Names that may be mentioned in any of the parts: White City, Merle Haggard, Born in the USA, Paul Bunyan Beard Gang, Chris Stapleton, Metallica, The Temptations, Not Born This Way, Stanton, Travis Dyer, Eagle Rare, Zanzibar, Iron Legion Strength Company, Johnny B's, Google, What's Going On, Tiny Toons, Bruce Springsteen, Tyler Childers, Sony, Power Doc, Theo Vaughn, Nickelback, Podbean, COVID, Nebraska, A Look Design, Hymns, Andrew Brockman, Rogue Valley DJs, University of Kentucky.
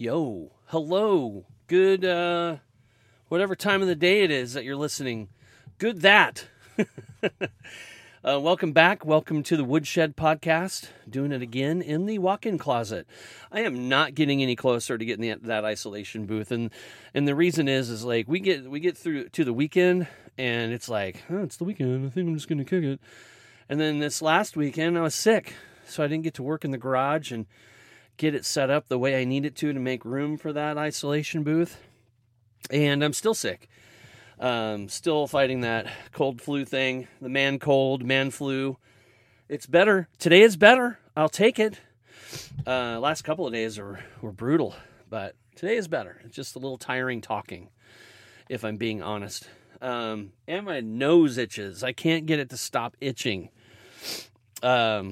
Yo, hello, good, whatever time of the day it is that you're listening, good that. Welcome back, welcome to the Woodshed Podcast, doing it again in the walk-in closet. I am not getting any closer to getting that isolation booth, and the reason is like, we get through to the weekend, and it's like, oh, it's the weekend, I think I'm just going to kick it, and then this last weekend, I was sick, so I didn't get to work in the garage, and get it set up the way I need it to make room for that isolation booth. And I'm still sick. Still fighting that cold flu thing, the man cold, man flu. It's better. Today is better. I'll take it. Last couple of days were brutal, but today is better. It's just a little tiring talking, if I'm being honest. And my nose itches. I can't get it to stop itching. But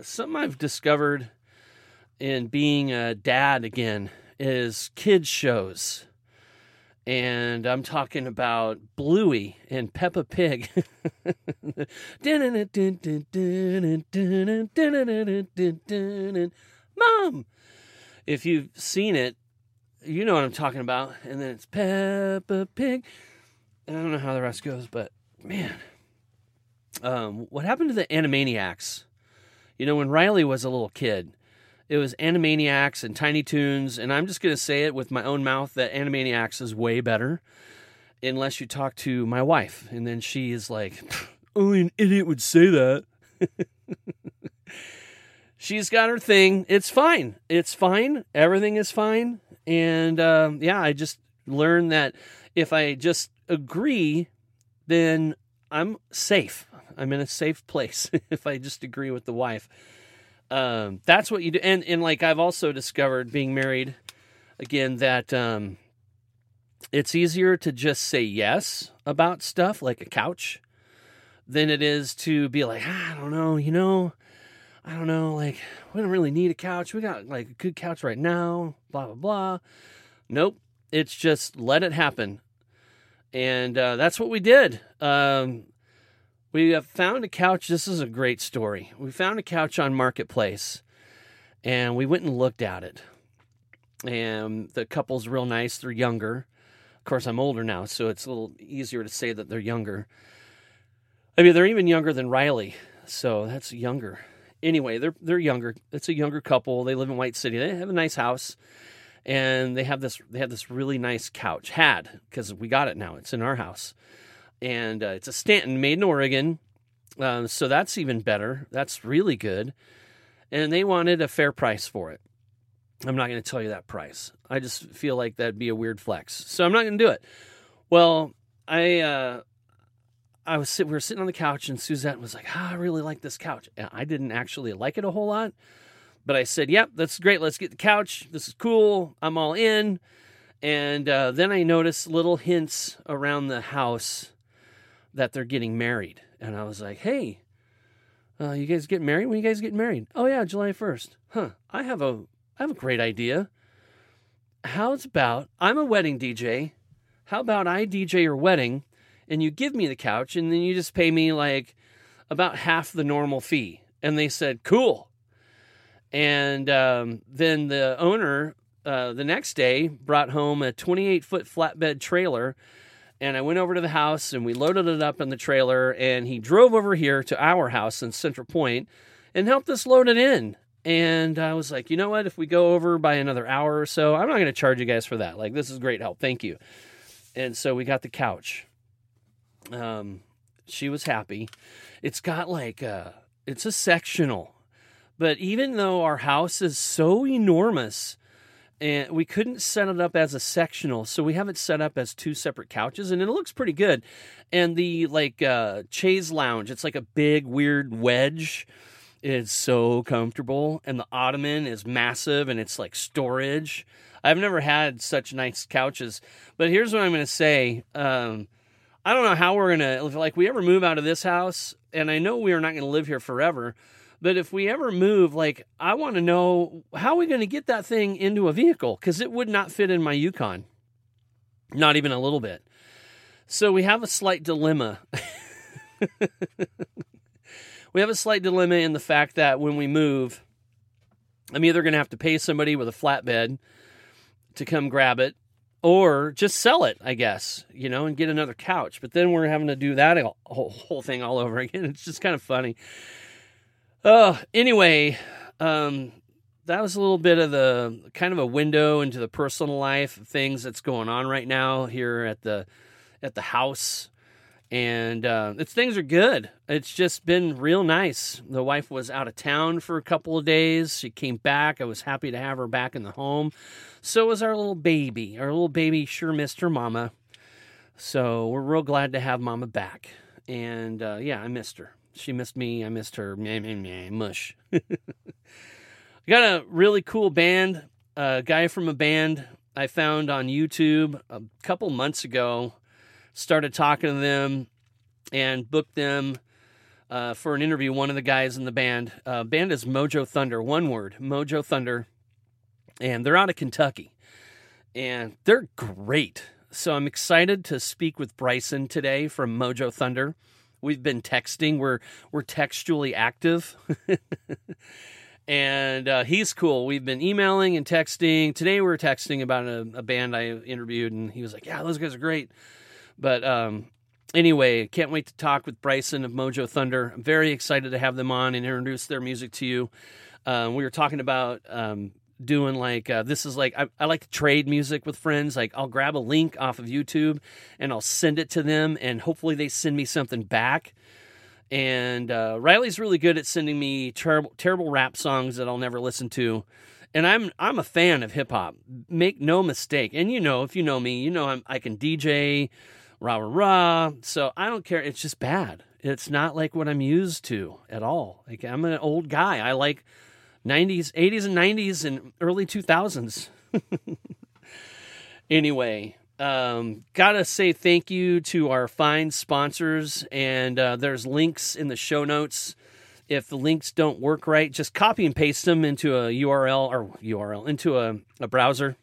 something I've discovered in being a dad again is kids shows, and I'm talking about Bluey and Peppa Pig. Mom, if you've seen it, you know what I'm talking about. And then it's Peppa Pig. I don't know how the rest goes, but man, what happened to the Animaniacs? You know, when Riley was a little kid, it was Animaniacs and Tiny Toons, and I'm just going to say it with my own mouth that Animaniacs is way better, unless you talk to my wife, and then she is like, only an idiot would say that. She's got her thing. It's fine. It's fine. Everything is fine, and yeah, I just learned that if I just agree, then I'm safe. I'm in a safe place if I just agree with the wife. That's what you do. And like, I've also discovered being married again, that, it's easier to just say yes about stuff like a couch than it is to be like, I don't know. Like, we don't really need a couch. We got like a good couch right now, blah, blah, blah. Nope. It's just let it happen. And, that's what we did. We have found a couch. This is a great story. We found a couch on Marketplace, and we went and looked at it. And the couple's real nice. They're younger. Of course, I'm older now, so it's a little easier to say that they're younger. I mean, they're even younger than Riley, so that's younger. Anyway, they're younger. It's a younger couple. They live in White City. They have a nice house, and they have this really nice couch. Had, because we got it now. It's in our house. And it's a Stanton made in Oregon, so that's even better. That's really good. And they wanted a fair price for it. I'm not going to tell you that price. I just feel like that'd be a weird flex, so I'm not going to do it. Well, we were sitting on the couch, and Suzette was like, I really like this couch. And I didn't actually like it a whole lot, but I said, yep, that's great. Let's get the couch. This is cool. I'm all in. And then I noticed little hints around the house that they're getting married. And I was like, hey, you guys get married? When you guys get married? Oh yeah, July 1st. Huh. I have a great idea. How's about, I'm a wedding DJ. How about I DJ your wedding and you give me the couch and then you just pay me like about half the normal fee. And they said, cool. And then the owner the next day brought home a 28-foot flatbed trailer. And I went over to the house, and we loaded it up in the trailer, and he drove over here to our house in Central Point and helped us load it in. And I was like, you know what? If we go over by another hour or so, I'm not going to charge you guys for that. Like, this is great help. Thank you. And so we got the couch. She was happy. It's got like it's a sectional. But even though our house is so enormous, and we couldn't set it up as a sectional, so we have it set up as two separate couches, and it looks pretty good. And the, like, chaise lounge, it's like a big, weird wedge. It's so comfortable, and the ottoman is massive, and it's like storage. I've never had such nice couches. But here's what I'm going to say. I don't know how we're going to, like, we ever move out of this house, and I know we are not going to live here forever, but if we ever move, like, I want to know, how are we going to get that thing into a vehicle? Because it would not fit in my Yukon. Not even a little bit. So we have a slight dilemma. We have a slight dilemma in the fact that when we move, I'm either going to have to pay somebody with a flatbed to come grab it or just sell it, I guess, you know, and get another couch. But then we're having to do that whole thing all over again. It's just kind of funny. Anyway, that was a little bit of the kind of a window into the personal life of things that's going on right now here at the house. And things are good. It's just been real nice. The wife was out of town for a couple of days. She came back. I was happy to have her back in the home. So was our little baby. Our little baby sure missed her mama. So we're real glad to have mama back. And I missed her. She missed me. I missed her. Mush. I got a really cool band, a guy from a band I found on YouTube a couple months ago. Started talking to them and booked them for an interview. One of the guys in the band. Band is MOJOTHUNDER, one word, MOJOTHUNDER. And they're out of Kentucky. And they're great. So I'm excited to speak with Bryson today from MOJOTHUNDER. We've been texting. We're textually active. And he's cool. We've been emailing and texting. Today we were texting about a band I interviewed, and he was like, yeah, those guys are great. But anyway, can't wait to talk with Bryson of MOJOTHUNDER. I'm very excited to have them on and introduce their music to you. We were talking about doing I like to trade music with friends. Like I'll grab a link off of YouTube and I'll send it to them and hopefully they send me something back. And Riley's really good at sending me terrible rap songs that I'll never listen to. And I'm a fan of hip hop. Make no mistake. And you know, if you know me, you know I can DJ, rah. So I don't care. It's just bad. It's not like what I'm used to at all. Like I'm an old guy. I like 80s and 90s and early 2000s. Anyway, gotta say thank you to our fine sponsors. And there's links in the show notes. If the links don't work right, just copy and paste them into a URL into a browser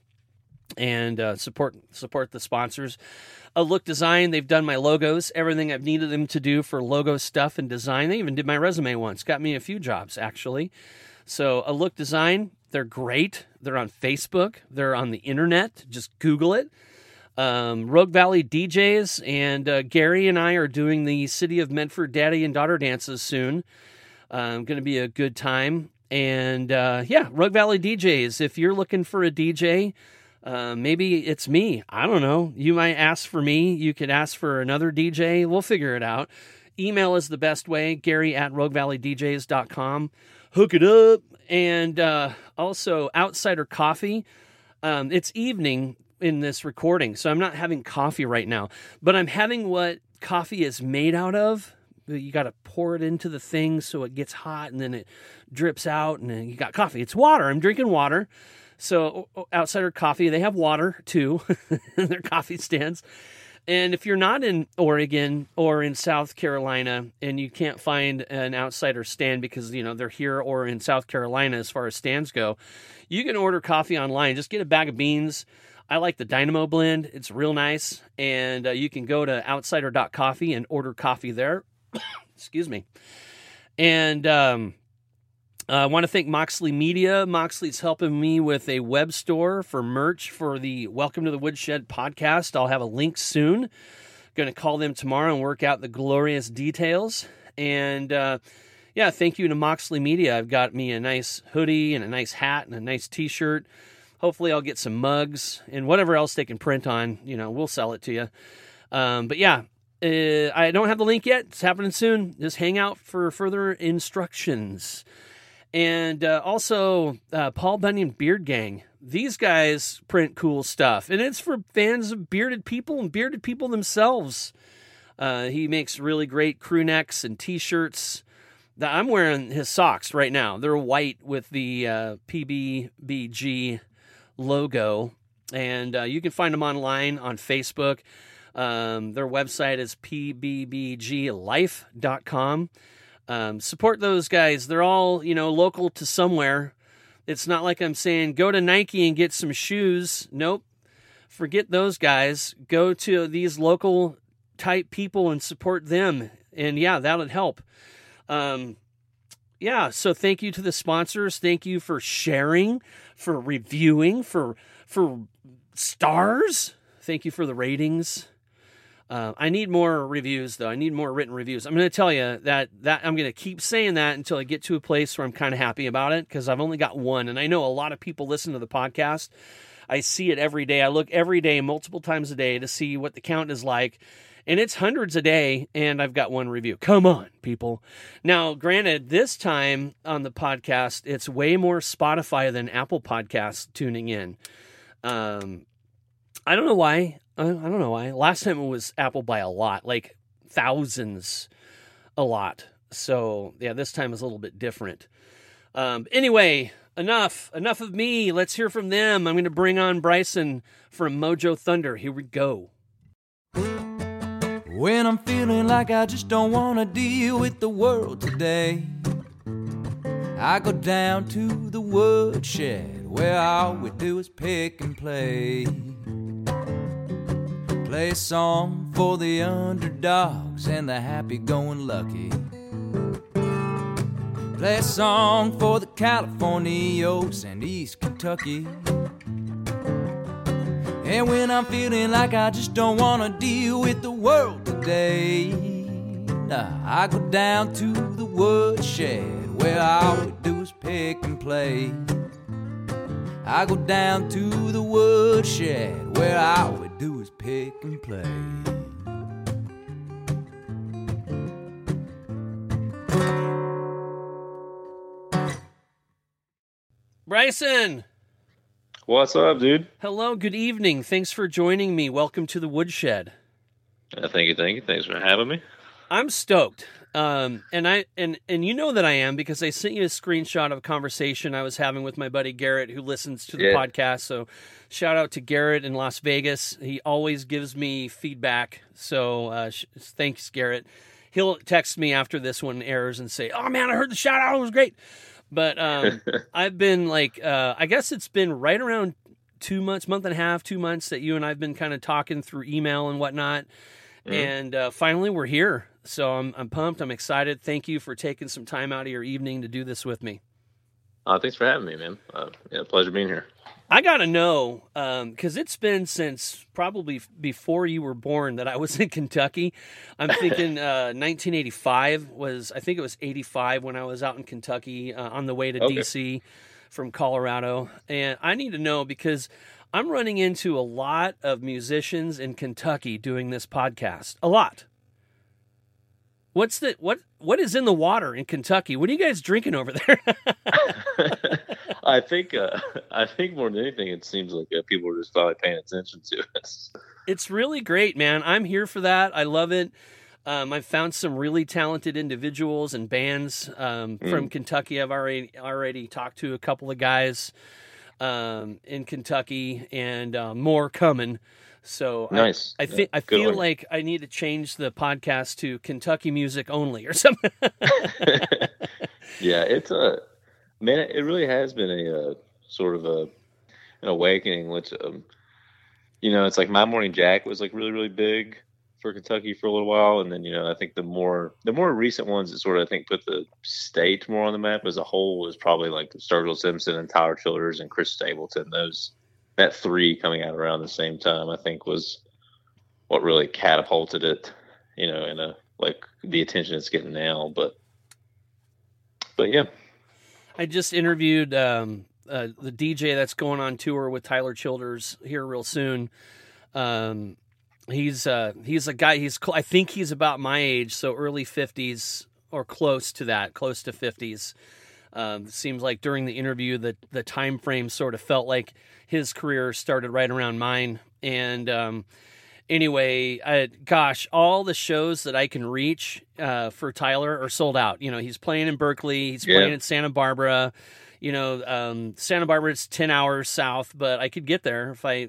and support the sponsors. A Look Design, they've done my logos, everything I've needed them to do for logo stuff and design. They even did my resume once, got me a few jobs, actually. So A Look Design, they're great. They're on Facebook. They're on the internet. Just Google it. Rogue Valley DJs, and Gary and I are doing the City of Medford Daddy and Daughter Dances soon. Going to be a good time. And Rogue Valley DJs, if you're looking for a DJ, maybe it's me. I don't know. You might ask for me. You could ask for another DJ. We'll figure it out. Email is the best way, gary@roguevalleydjs.com. Hook it up. And also Outsider Coffee. It's evening in this recording, so I'm not having coffee right now, but I'm having what coffee is made out of. You got to pour it into the thing so it gets hot and then it drips out and then you got coffee. It's water. I'm drinking water. So Outsider Coffee, they have water too in their coffee stands. And if you're not in Oregon or in South Carolina and you can't find an Outsider stand because, you know, they're here or in South Carolina as far as stands go, you can order coffee online. Just get a bag of beans. I like the Dynamo blend. It's real nice. And you can go to outsider.coffee and order coffee there. Excuse me. And I want to thank Moxley Media. Moxley's helping me with a web store for merch for the Welcome to the Woodshed podcast. I'll have a link soon. Going to call them tomorrow and work out the glorious details. And thank you to Moxley Media. I've got me a nice hoodie and a nice hat and a nice T-shirt. Hopefully I'll get some mugs and whatever else they can print on. You know, we'll sell it to you. I don't have the link yet. It's happening soon. Just hang out for further instructions. And also Paul Bunyan Beard Gang. These guys print cool stuff. And it's for fans of bearded people and bearded people themselves. He makes really great crew necks and T-shirts. I'm wearing his socks right now. They're white with the PBBG logo. And you can find them online on Facebook. Their website is pbbglife.com. Support those guys. They're all, you know, local to somewhere. It's not like I'm saying, go to Nike and get some shoes. Nope. Forget those guys. Go to these local type people and support them. And yeah, that'll help. yeah, so thank you to the sponsors. Thank you for sharing, for reviewing, for stars. Thank you for the ratings. I need more reviews, though. I need more written reviews. I'm going to tell you that I'm going to keep saying that until I get to a place where I'm kind of happy about it, because I've only got one. And I know a lot of people listen to the podcast. I see it every day. I look every day, multiple times a day, to see what the count is like. And it's hundreds a day, and I've got one review. Come on, people. Now, granted, this time on the podcast, it's way more Spotify than Apple Podcasts tuning in. I don't know why. Last time it was Apple by a lot, like thousands a lot. So, yeah, this time is a little bit different. Anyway, enough of me. Let's hear from them. I'm going to bring on Bryson from Mojo Thunder. Here we go. When I'm feeling like I just don't want to deal with the world today, I go down to the woodshed where all we do is pick and play. Play a song for the underdogs and the happy-going-lucky. Play a song for the Californios and East Kentucky. And when I'm feeling like I just don't want to deal with the world today, I go down to the woodshed where all we do is pick and play. I go down to the woodshed where all we do is pick and play. Bryson! What's up, dude? Hello, good evening. Thanks for joining me. Welcome to the woodshed. Thank you. Thanks for having me. I'm stoked. And you know that I am, because I sent you a screenshot of a conversation I was having with my buddy Garrett, who listens to the podcast. So shout out to Garrett in Las Vegas. He always gives me feedback. So thanks, Garrett. He'll text me after this one airs and say, "Oh man, I heard the shout out. It was great." But I've been like, I guess it's been right around 2 months, month and a half, 2 months that you and I've been kind of talking through email and whatnot. Mm-hmm. And finally we're here. So I'm pumped. I'm excited. Thank you for taking some time out of your evening to do this with me. Thanks for having me, man. Pleasure being here. I got to know, because it's been since probably before you were born that I was in Kentucky. I'm thinking 1985 was, I think it was 85 when I was out in Kentucky on the way to D.C. from Colorado. And I need to know, because I'm running into a lot of musicians in Kentucky doing this podcast. A lot. What is in the water in Kentucky? What are you guys drinking over there? I think more than anything, it seems like people are just probably paying attention to us. It's really great, man. I'm here for that. I love it. I've found some really talented individuals and bands from Kentucky. I've already talked to a couple of guys in Kentucky, and more coming. So nice. I feel like I need to change the podcast to Kentucky music only or something. Yeah, it's man, it really has been a sort of an awakening, which, it's like My Morning Jack was like really, really big for Kentucky for a little while. And then, I think the more recent ones that sort of, I think, put the state more on the map as a whole was probably like Sturgill Simpson and Tyler Childers and Chris Stapleton. That three coming out around the same time, I think, was what really catapulted it, in like the attention it's getting now. But yeah, I just interviewed the DJ that's going on tour with Tyler Childers here real soon. He's a guy. I think he's about my age, so early 50s or close to that, close to 50s. Seems like during the interview that the time frame sort of felt like his career started right around mine. And anyway, all the shows that I can reach for Tyler are sold out. He's playing in Berkeley. He's playing in Santa Barbara. Santa Barbara is 10 hours south, but I could get there I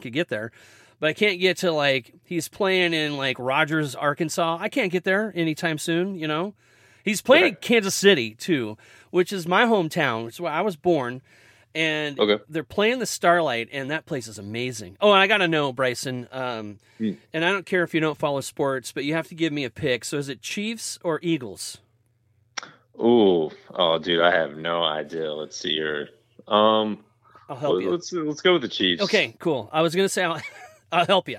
could get there. But I can't get to, like, he's playing in like Rogers, Arkansas. I can't get there anytime soon, He's playing in Kansas City, too, which is my hometown, which is where I was born. And they're playing the Starlight, and that place is amazing. Oh, and I got to know, Bryson, and I don't care if you don't follow sports, but you have to give me a pick. So is it Chiefs or Eagles? Ooh, oh, dude, I have no idea. Let's see here. I'll help you. Let's go with the Chiefs. Okay, cool. I was gonna say I'll help you.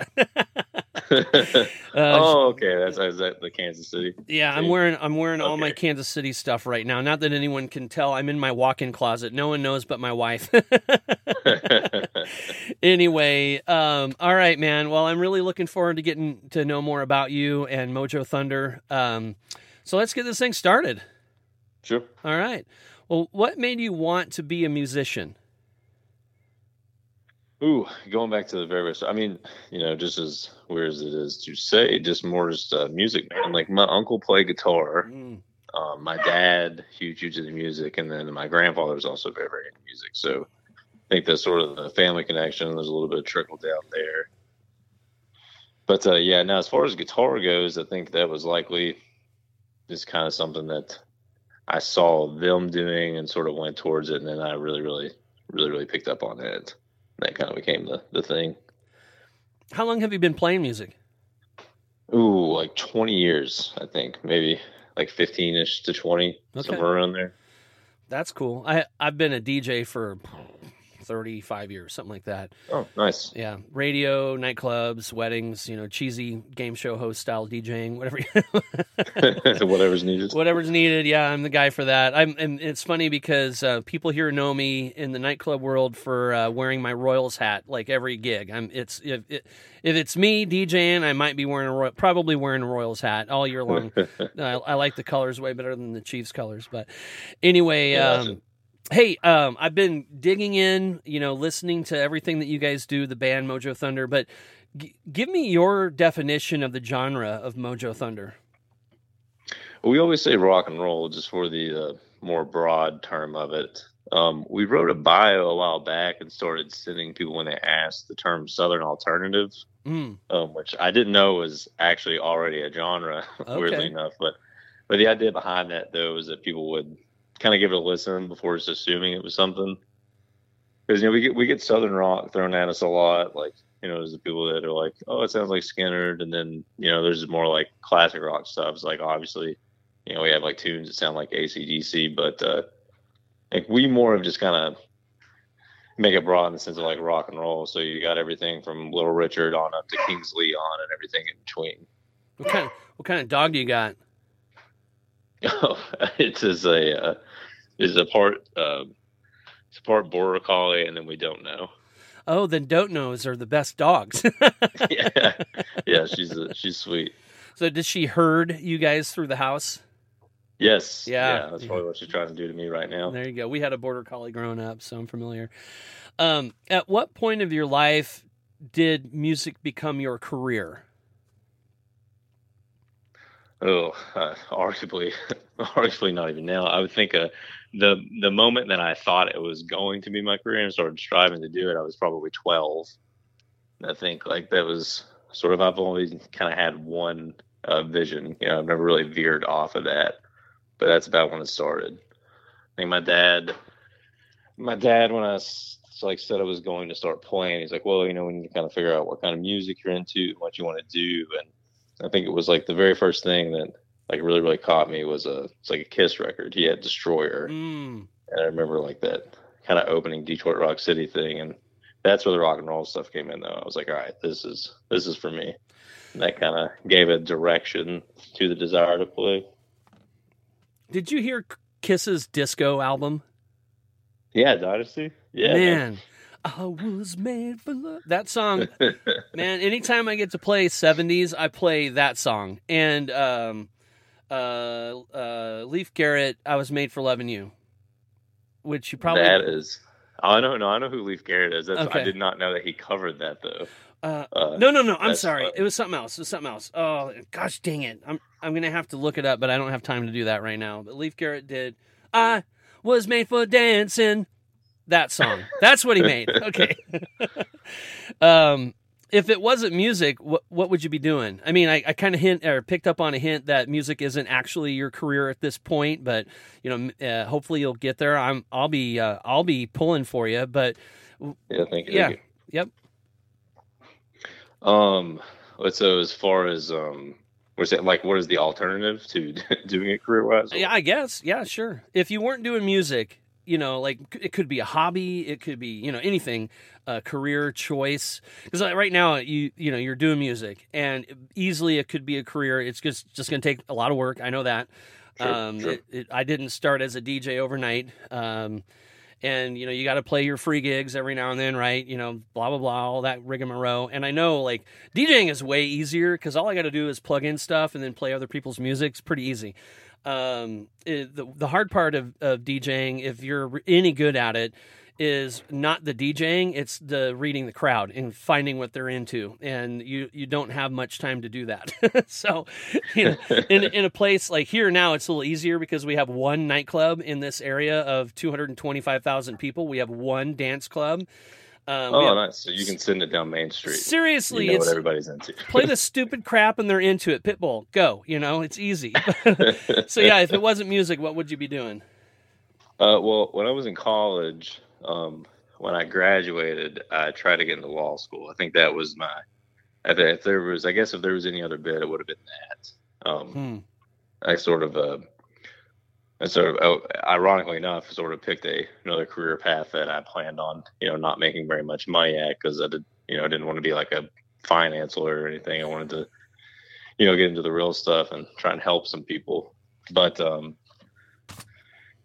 Oh, okay. That's the Kansas City. Yeah, team. I'm wearing all my Kansas City stuff right now. Not that anyone can tell. I'm in my walk-in closet. No one knows but my wife. Anyway, all right, man. Well, I'm really looking forward to getting to know more about you and Mojo Thunder. So let's get this thing started. Sure. All right. Well, what made you want to be a musician? Ooh, going back to the very first, I mean, you know, just as weird as it is to say, just more just music, man. Like, my uncle played guitar. My dad, huge into music. And then my grandfather was also very, very into music. So I think that's sort of the family connection. There's a little bit of trickle down there. But, yeah, now as far as guitar goes, I think that was likely just kind of something that I saw them doing and sort of went towards it. And then I really picked up on it. That kind of became the thing. How long have you been playing music? Ooh, like 20 years, I think. Maybe like 15-ish to 20, okay. Somewhere around there. That's cool. I've been a DJ for 35 years, something like that. Oh, nice. Yeah, radio, nightclubs, weddings, you know, cheesy game show host style DJing, whatever. Whatever's needed. Whatever's needed, yeah, I'm the guy for that. And it's funny because people here know me in the nightclub world for wearing my Royals hat like every gig. If it's me DJing, I might be wearing a Royals hat all year long. I like the colors way better than the Chiefs colors, but anyway. Yeah, hey, I've been digging in, you know, listening to everything that you guys do, the band Mojo Thunder, but give me your definition of the genre of Mojo Thunder. Well, we always say rock and roll just for the more broad term of it. We wrote a bio a while back and started sending people when they asked the term Southern Alternative, which I didn't know was actually already a genre, okay. Weirdly enough. But the idea behind that, though, is that people would kind of give it a listen before just assuming it was something, because, you know, we get Southern rock thrown at us a lot. Like, you know, there's the people that are like, oh, it sounds like Skynyrd, and then, you know, there's more like classic rock stuff. It's like, obviously, you know, we have like tunes that sound like AC/DC, but like we more of just kind of make it broad in the sense of like rock and roll. So you got everything from Little Richard on up to Kingsley on, and everything in between. What kind of dog do you got? Oh, it's a part border collie, and then we don't know. Oh, then don't knows are the best dogs. yeah, she's sweet. So, does she herd you guys through the house? Yes. Yeah, that's probably what she's trying to do to me right now. There you go. We had a border collie growing up, so I'm familiar. At what point of your life did music become your career? Oh, arguably not even now. I would think the moment that I thought it was going to be my career and started striving to do it, I was probably 12. And I think like that was sort of, I've only kind of had one vision. You know, I've never really veered off of that, but that's about when it started. I think my dad, when I like said I was going to start playing, he's like, well, you know, we need to kind of figure out what kind of music you're into, and what you want to do, and I think it was like the very first thing that like really caught me was it's like a Kiss record. He had Destroyer. And I remember like that kind of opening Detroit Rock City thing. And that's where the rock and roll stuff came in, though. I was like, all right, this is for me. And that kind of gave a direction to the desire to play. Did you hear Kiss's disco album? Yeah. Dynasty. Yeah. Man. I was made for love. That song, man, anytime I get to play 70s, I play that song. And Leif Garrett, I Was Made for Loving You, which you probably... That is... I know who Leif Garrett is. That's, okay. I did not know that he covered that, though. No. I'm sorry. It was something else. Oh, gosh dang it. I'm going to have to look it up, but I don't have time to do that right now. But Leif Garrett did I Was Made for Dancing... That song. That's what he made. Okay. If it wasn't music, what would you be doing? I mean, I kind of hint or picked up on a hint that music isn't actually your career at this point, but you know, hopefully you'll get there. I'll be pulling for you, but yeah, thank you. Yeah. Thank you. Yep. So as far as Was it like, what is the alternative to doing it career-wise? Yeah, I guess. Yeah, sure. If you weren't doing music, you know, like it could be a hobby, it could be, you know, anything, a career choice. Because like right now, you know, you're doing music, and easily it could be a career. It's just going to take a lot of work. I know that. Sure, sure. I didn't start as a DJ overnight. And, you know, you got to play your free gigs every now and then, right? You know, blah, blah, blah, all that rigmarole. And I know, like, DJing is way easier because all I got to do is plug in stuff and then play other people's music. It's pretty easy. The hard part of DJing, if you're any good at it, is not the DJing. It's the reading the crowd and finding what they're into. And you don't have much time to do that. So you know, in a place like here now, it's a little easier because we have one nightclub in this area of 225,000 people. We have one dance club. Nice. So you can send it down Main Street. Seriously. You know what everybody's into. Play the stupid crap and they're into it. Pitbull, go. You know, it's easy. So yeah, if it wasn't music, what would you be doing? Well, when I was in college... when I graduated, I tried to get into law school. I think that was if there was any other bid, it would have been that. I ironically enough, sort of picked another career path that I planned on, you know, not making very much money at, because I didn't want to be like a finance lawyer or anything. I wanted to, you know, get into the real stuff and try and help some people. But,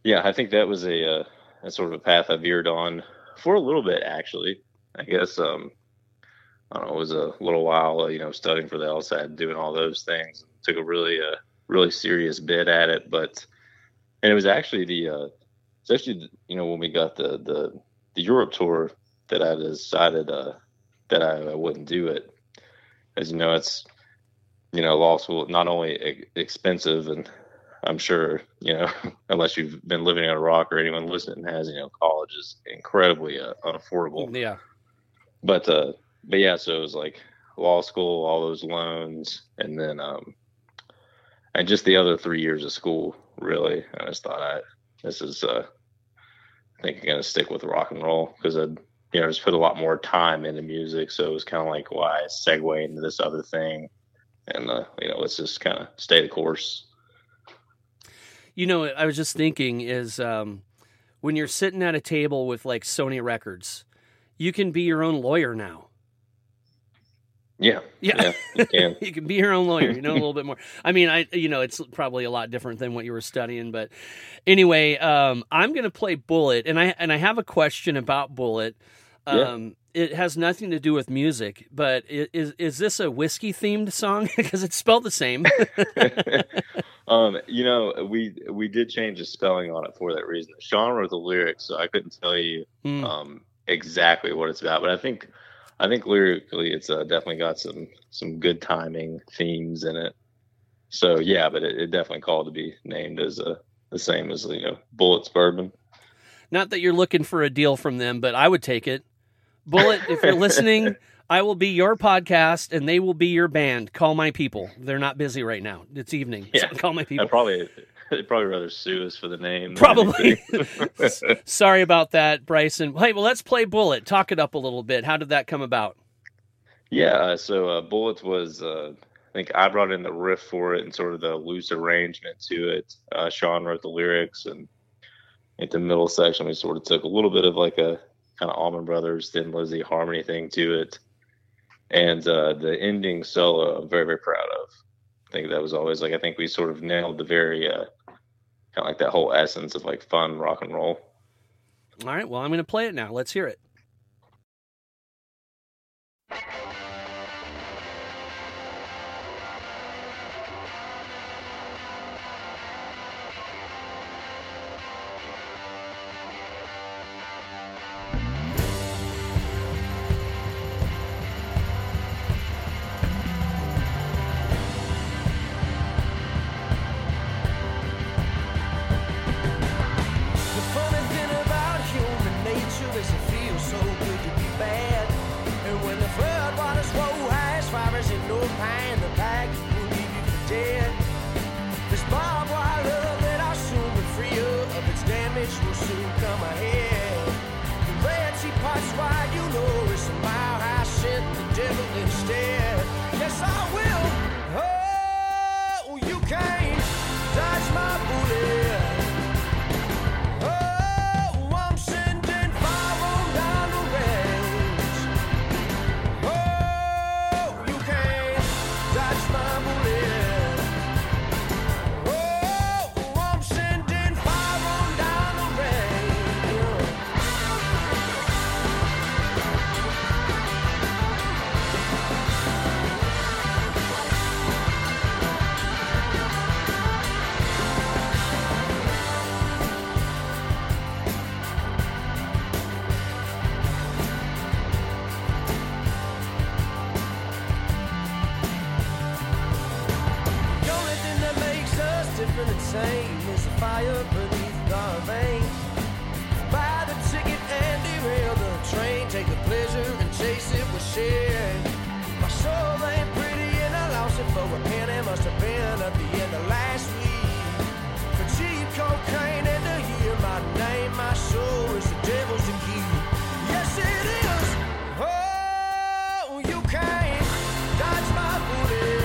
yeah, I think that was that's sort of a path I veered on for a little bit, actually. I guess, I don't know, it was a little while, you know, studying for the LSAT, doing all those things. Took a really serious bid at it, and it was actually you know, when we got the Europe tour that I decided that I wouldn't do it. As you know, it's, you know, law school, not only expensive, and I'm sure, you know, unless you've been living on a rock, or anyone listening has, you know, college is incredibly unaffordable. Yeah. But yeah, so it was like law school, all those loans, and then and just the other 3 years of school, really. I just thought I think I'm going to stick with rock and roll, because I'd, you know, just put a lot more time into music. So it was kind of like, why segue into this other thing? And, you know, let's just kind of stay the course. You know, I was just thinking is when you're sitting at a table with like Sony Records, you can be your own lawyer now. Yeah. You can. You can be your own lawyer, you know, a little bit more. I mean, you know, it's probably a lot different than what you were studying. But anyway, I'm going to play Bullet. And I have a question about Bullet. It has nothing to do with music, but is this a whiskey themed song? Because it's spelled the same. You know, we did change the spelling on it for that reason. Sean wrote the lyrics, so I couldn't tell you exactly what it's about, but I think lyrically it's definitely got some good timing themes in it. So yeah, but it definitely called to be named as the same as, you know, Bullet's Bourbon. Not that you're looking for a deal from them, but I would take it. Bullet, if you're listening, I will be your podcast and they will be your band. Call my people. They're not busy right now. It's evening. Yeah. So call my people. They'd probably rather sue us for the name. Probably. Sorry about that, Bryson. Hey, well, let's play Bullet. Talk it up a little bit. How did that come about? Yeah, so Bullet was, I think I brought in the riff for it and sort of the loose arrangement to it. Sean wrote the lyrics, and at the middle section, we sort of took a little bit of like a kind of Allman Brothers, Thin Lizzy harmony thing to it. And the ending solo, I'm very, very proud of. I think that was always like, I think we sort of nailed the very kind of like that whole essence of like fun rock and roll. All right, well, I'm going to play it now. Let's hear it. Yes, I will. Oh. same as the fire beneath our veins. Buy the ticket and derail the train. Take the pleasure and chase it with shit. My soul ain't pretty and I lost it for a penny. Must have been at the end of last week. For cheap cocaine and to hear my name, my soul is the devil's to keep. Yes it is. Oh, you can't dodge my bullet.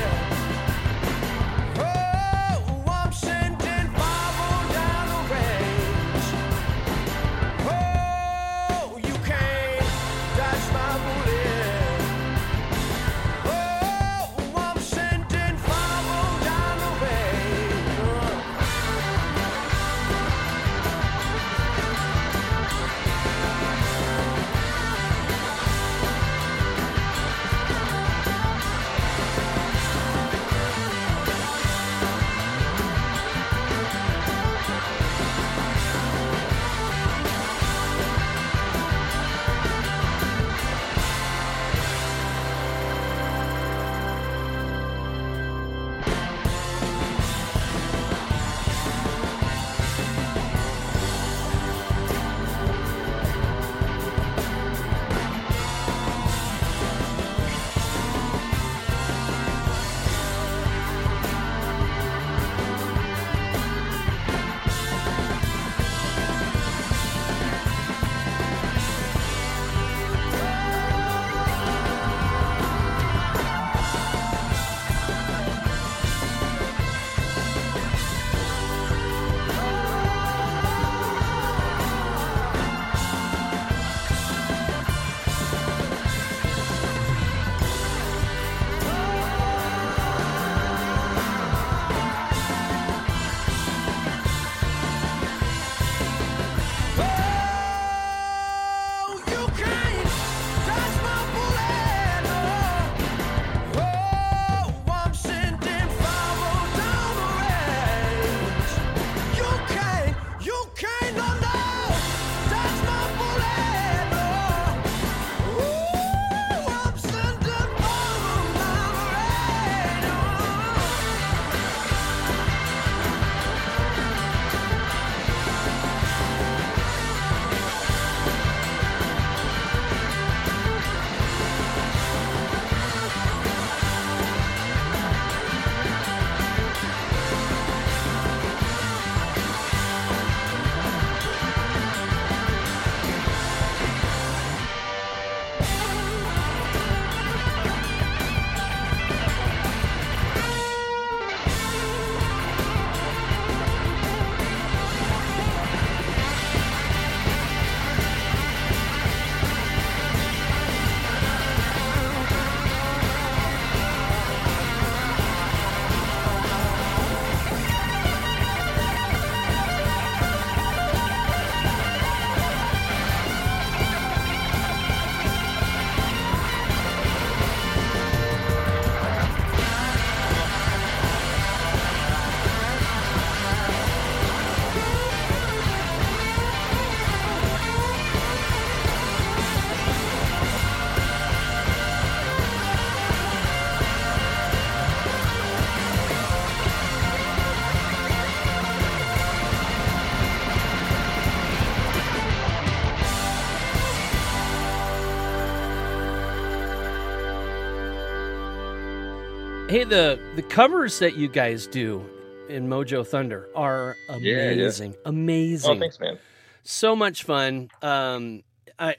Hey, the covers that you guys do in Mojo Thunder are amazing. Yeah. Amazing. Oh, thanks, man. So much fun. I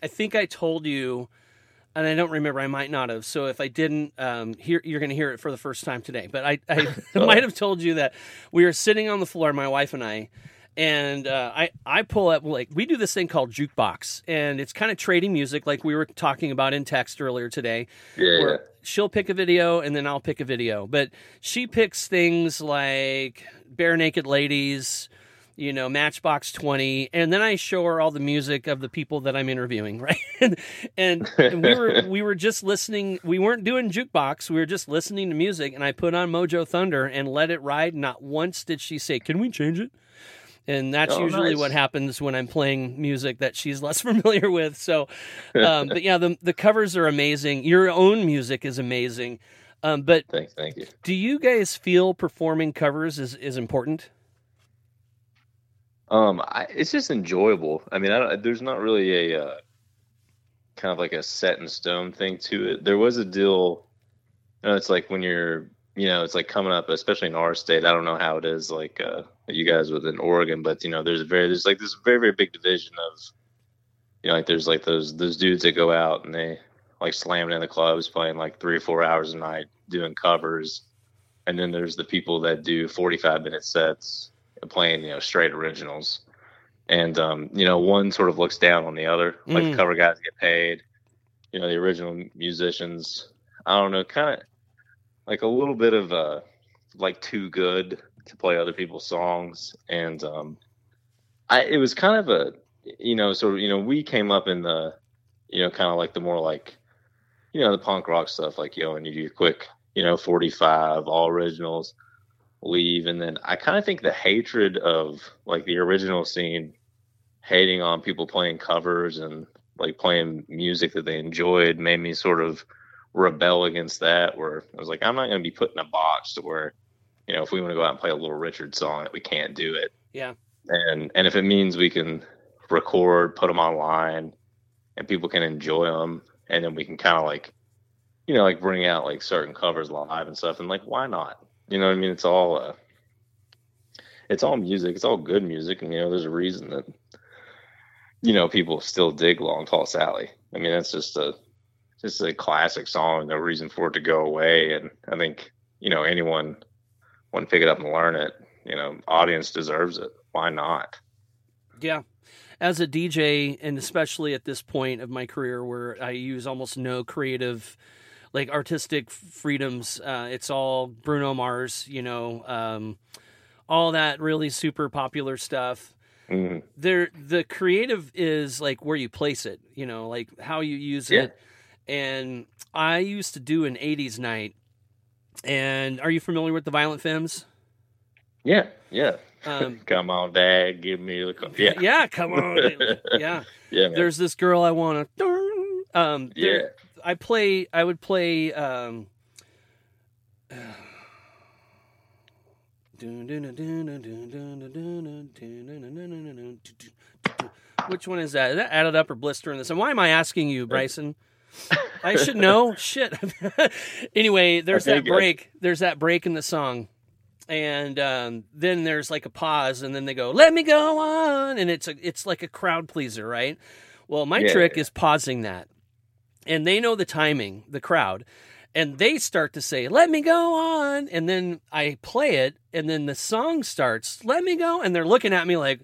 think I told you, and I don't remember, I might not have. So if I didn't, you're going to hear it for the first time today. But I might have told you that we were sitting on the floor, my wife and I, and I pull up, like, we do this thing called Jukebox, and it's kind of trading music like we were talking about in text earlier today. Yeah. She'll pick a video, and then I'll pick a video. But she picks things like Bare Naked Ladies, you know, Matchbox 20, and then I show her all the music of the people that I'm interviewing, right? and we were just listening. We weren't doing Jukebox. We were just listening to music, and I put on Mojo Thunder and let it ride. Not once did she say, "Can we change it?" And that's usually nice. What happens when I'm playing music that she's less familiar with. So, but yeah, the covers are amazing. Your own music is amazing. But thank you. Do you guys feel performing covers is important? It's just enjoyable. I mean, there's not really a kind of like a set in stone thing to it. There was a deal. You know, it's like when you're, you know, it's like coming up, especially in our state. I don't know how it is like you guys within Oregon, but you know, there's like this very, very big division of, you know, like there's like those dudes that go out and they like slamming in the clubs, playing like 3 or 4 hours a night, doing covers. And then there's the people that do 45-minute sets playing, you know, straight originals. And, you know, one sort of looks down on the other. Like the cover guys get paid. You know, the original musicians, I don't know, kind of like a little bit of like too good to play other people's songs. And it was kind of a, you know, sort of, you know, we came up in the, you know, kind of like the more like, you know, the punk rock stuff, like, you know, and you do your quick, you know, 45, all originals, leave. And then I kind of think the hatred of like the original scene, hating on people playing covers and like playing music that they enjoyed, made me sort of rebel against that, where I was like, I'm not going to be put in a box to where, you know, if we want to go out and play a Little Richard song, that we can't do it. Yeah. And if it means we can record, put them online, and people can enjoy them, and then we can kind of like, you know, like bring out like certain covers live and stuff, and like, why not? You know what I mean? It's all music. It's all good music, and you know, there's a reason that, you know, people still dig Long Tall Sally. I mean, that's just a classic song. No reason for it to go away. And I think, you know, anyone want to pick it up and learn it. You know, audience deserves it. Why not? Yeah. As a DJ, and especially at this point of my career where I use almost no creative, like artistic freedoms, it's all Bruno Mars, you know, all that really super popular stuff. Mm-hmm. The creative is like where you place it, you know, like how you use it. And I used to do an 80s night. And are you familiar with the Violent Femmes? Yeah, yeah. Come on, Dad, give me the coffee. Yeah. Yeah, come on. Yeah. Yeah, man. There's this girl I want to... I would play... Which one is that? Is that Added Up or Blister in this? And why am I asking you, Bryson? I should know. Shit. Anyway, there's that break in the song. And then there's like a pause, and then they go, "Let me go on," and it's like a crowd pleaser, right? Well, my trick is pausing that, and they know the timing, the crowd, and they start to say, "Let me go on," and then I play it, and then the song starts, "Let me go," and they're looking at me like,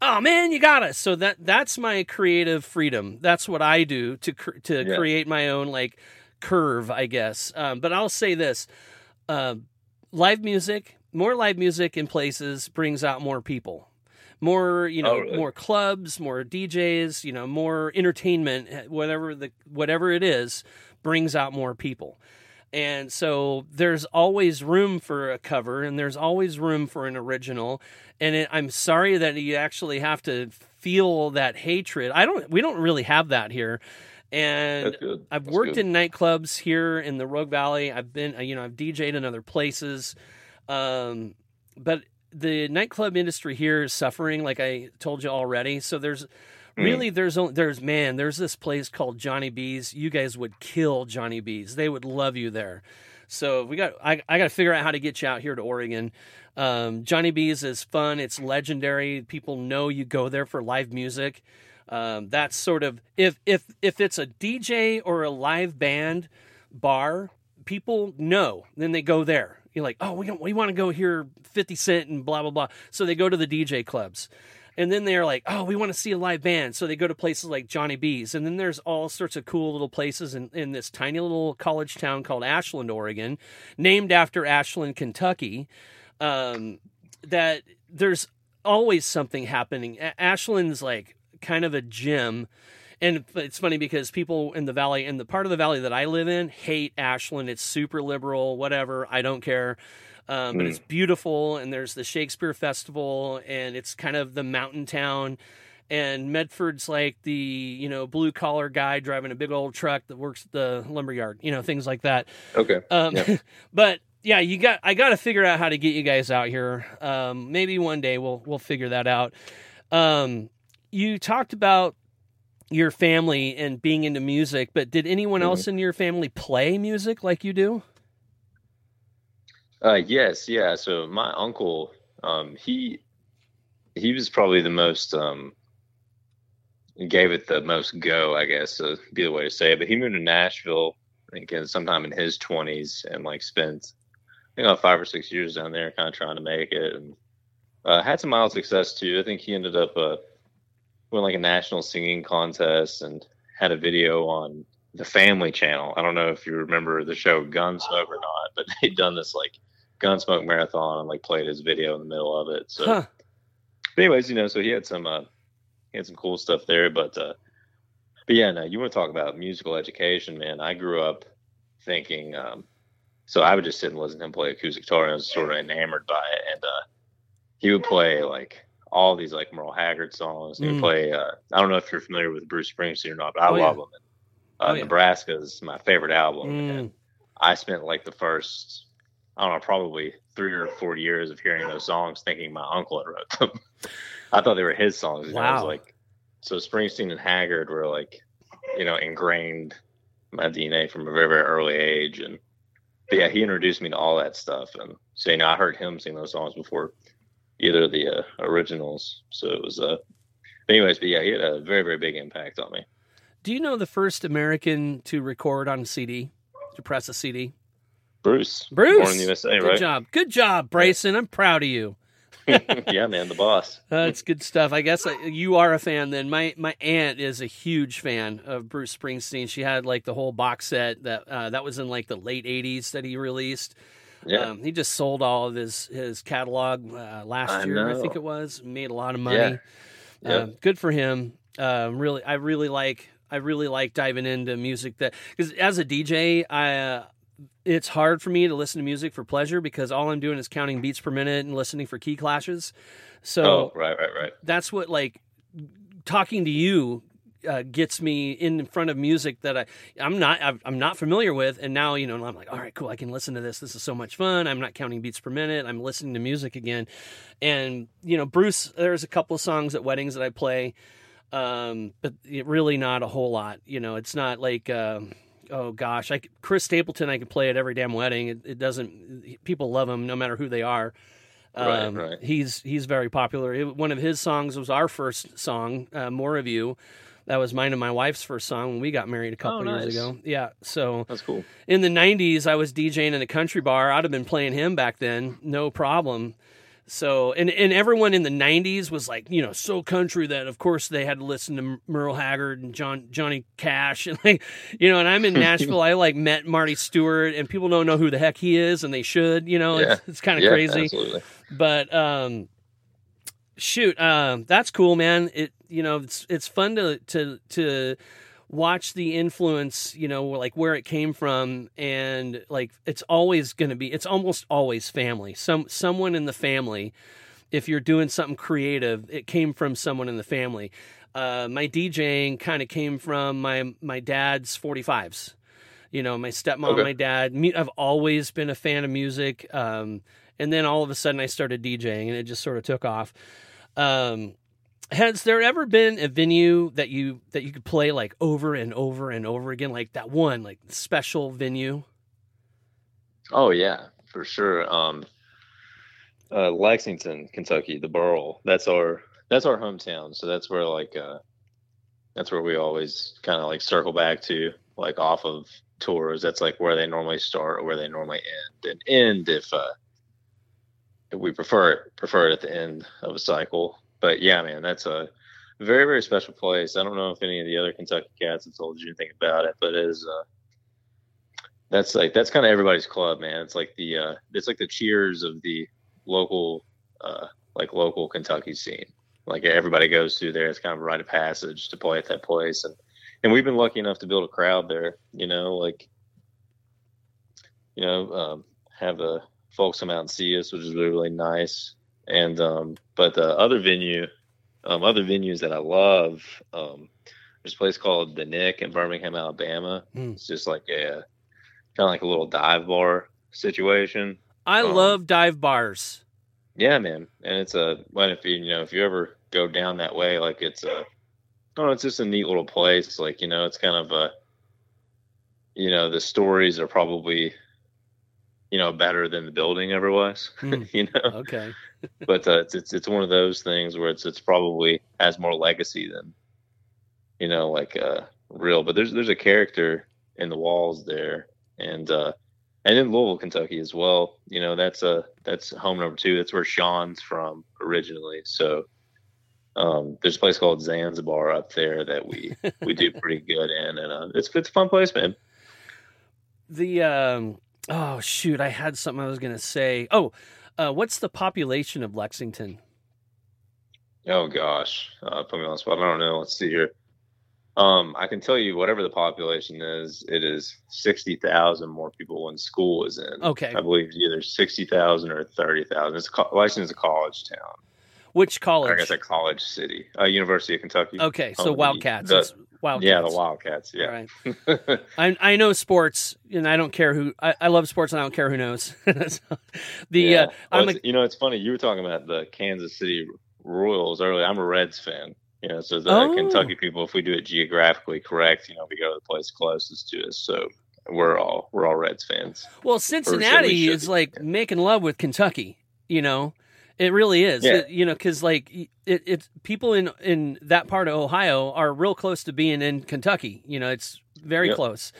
"Oh man, you got us!" So that's my creative freedom. That's what I do to create my own like curve, I guess. But I'll say this. Live music in places brings out more people, more, you know, more clubs, more DJs, you know, more entertainment, whatever it is, brings out more people. And so there's always room for a cover, and there's always room for an original. And I'm sorry that you actually have to feel that hatred. We don't really have that here. And I've worked in nightclubs here in the Rogue Valley. I've DJed in other places. But the nightclub industry here is suffering, like I told you already. So there's this place called Johnny B's. You guys would kill Johnny B's. They would love you there. So I got to figure out how to get you out here to Oregon. Johnny B's is fun. It's legendary. People know you go there for live music. That's sort of, if it's a DJ or a live band bar, people know, then they go there. You're like, oh, we want to go hear 50 Cent and blah, blah, blah. So they go to the DJ clubs, and then they're like, oh, we want to see a live band. So they go to places like Johnny B's. And then there's all sorts of cool little places in this tiny little college town called Ashland, Oregon, named after Ashland, Kentucky, that there's always something happening. Ashland's like kind of a gym, and it's funny because people in the valley, in the part of the valley that I live in, hate Ashland. It's super liberal, whatever, I don't care, but it's beautiful, and there's the Shakespeare Festival, and it's kind of the mountain town, and Medford's like the, you know, blue collar guy driving a big old truck that works at the lumberyard, you know, things like that. But yeah, I got to figure out how to get you guys out here. Maybe one day we'll figure that out. You talked about your family and being into music, but did anyone else in your family play music like you do? Yes. Yeah. So my uncle, he was probably the most, gave it the most go, I guess, would be the way to say it. But he moved to Nashville, I think, sometime in his 20s, and like spent, I think, about 5 or 6 years down there kind of trying to make it, and had some mild success too. I think he ended up winning like a national singing contest and had a video on the Family Channel. I don't know if you remember the show Gunsmoke or not, but they'd done this like Gunsmoke marathon and like played his video in the middle of it. So but anyways, you know, so he had some cool stuff there, but yeah, no, you want to talk about musical education, man. I grew up thinking, so I would just sit and listen to him play acoustic guitar, and I was sort of enamored by it. And he would play like all these like Merle Haggard songs. He would play, I don't know if you're familiar with Bruce Springsteen or not, but I love him. And Nebraska is my favorite album. And I spent like the first, I don't know, probably 3 or 4 years of hearing those songs thinking my uncle had wrote them. I thought they were his songs. Wow. I was like, so Springsteen and Haggard were like, you know, ingrained in my DNA from a very, very early age. And but yeah, he introduced me to all that stuff. And so, you know, I heard him sing those songs before either of the originals. So it was, anyways, but yeah, he had a very, very big impact on me. Do you know the first American to record on CD, to press a CD? Bruce. Born in the USA, right? Good job, Bryson. Yeah. I'm proud of you. Yeah, man, the boss. That's good stuff. I guess you are a fan then. My aunt is a huge fan of Bruce Springsteen. She had like the whole box set that was in like the late 80s that he released. Yeah. He just sold all of his catalog last year, I think it was. Made a lot of money. Yeah. Good for him. I really like diving into music, that because as a DJ, it's hard for me to listen to music for pleasure because all I'm doing is counting beats per minute and listening for key clashes. So right. That's what like talking to you gets me in front of music that I'm not familiar with. And now, you know, I'm like, all right, cool. I can listen to this. This is so much fun. I'm not counting beats per minute. I'm listening to music again. And, you know, Bruce, there's a couple of songs at weddings that I play, but it really not a whole lot. You know, it's not like, oh gosh, Chris Stapleton, I could play at every damn wedding. It doesn't, people love him no matter who they are. Right. He's very popular. One of his songs was our first song, More of You. That was mine and my wife's first song when we got married a couple years ago. Yeah, so that's cool. In the 90s, I was DJing in a country bar. I'd have been playing him back then, no problem. So, and everyone in the 90s was like, you know, so country that, of course, they had to listen to Merle Haggard and Johnny Cash. And, like, you know, and I'm in Nashville. I, like, met Marty Stewart, and people don't know who the heck he is, and they should, you know. Yeah. It's kind of crazy. Absolutely. But, that's cool, man. It, you know, it's fun to watch the influence, you know, like where it came from, and like it's almost always family. Someone in the family. If you're doing something creative, it came from someone in the family. My DJing kind of came from my dad's 45s. You know, my stepmom, my dad. I've always been a fan of music. And then all of a sudden I started DJing, and it just sort of took off. Has there ever been a venue that you could play like over and over and over again? Like that one, like special venue? Oh yeah, for sure. Lexington, Kentucky, the Borough. That's our hometown. So that's where like, that's where we always kind of like circle back to, like off of tours. That's like where they normally start or where they normally end, and end if we prefer it at the end of a cycle. But yeah, man, that's a very, very special place. I don't know if any of the other Kentucky cats have told you anything about it, but it is that's kind of everybody's club, man. It's like the Cheers of the local Kentucky scene. Like everybody goes through there. It's kind of a rite of passage to play at that place, and we've been lucky enough to build a crowd there. You know, like, you know, have the folks come out and see us, which is really, really nice. And but the other venues that I love, there's a place called The Nick in Birmingham, Alabama. It's just like a kind of like a little dive bar situation. I love dive bars. Yeah, man. And it's a, well, if you ever go down that way, like it's just a neat little place. Like, it's kind of a, the stories are probably, better than the building ever was, Okay. But it's one of those things where it's probably has more legacy than, real, but there's a character in the walls there. And in Louisville, Kentucky as well, that's home number 2. That's where Sean's from originally. So there's a place called Zanzibar up there that we do pretty good in, and it's a fun place, man. The oh shoot, I had something I was gonna say. What's the population of Lexington? Oh gosh, put me on the spot. I don't know. Let's see here. I can tell you whatever the population is, it is 60,000 more people when school is in. Okay. I believe it's either 60,000 or 30,000. Lexington's a college town. Which college? I guess a college city. University of Kentucky. Okay, so Wildcats. Wildcats. Yeah, the Wildcats, yeah. All right. I know sports, and I don't care who – I love sports, and I don't care who knows. It's funny. You were talking about the Kansas City Royals earlier. I'm a Reds fan. So the Kentucky people, if we do it geographically correct, we go to the place closest to us. So we're all Reds fans. Well, Cincinnati is making love with Kentucky. It really is. Yeah. Because it's people in that part of Ohio are real close to being in Kentucky. It's very close.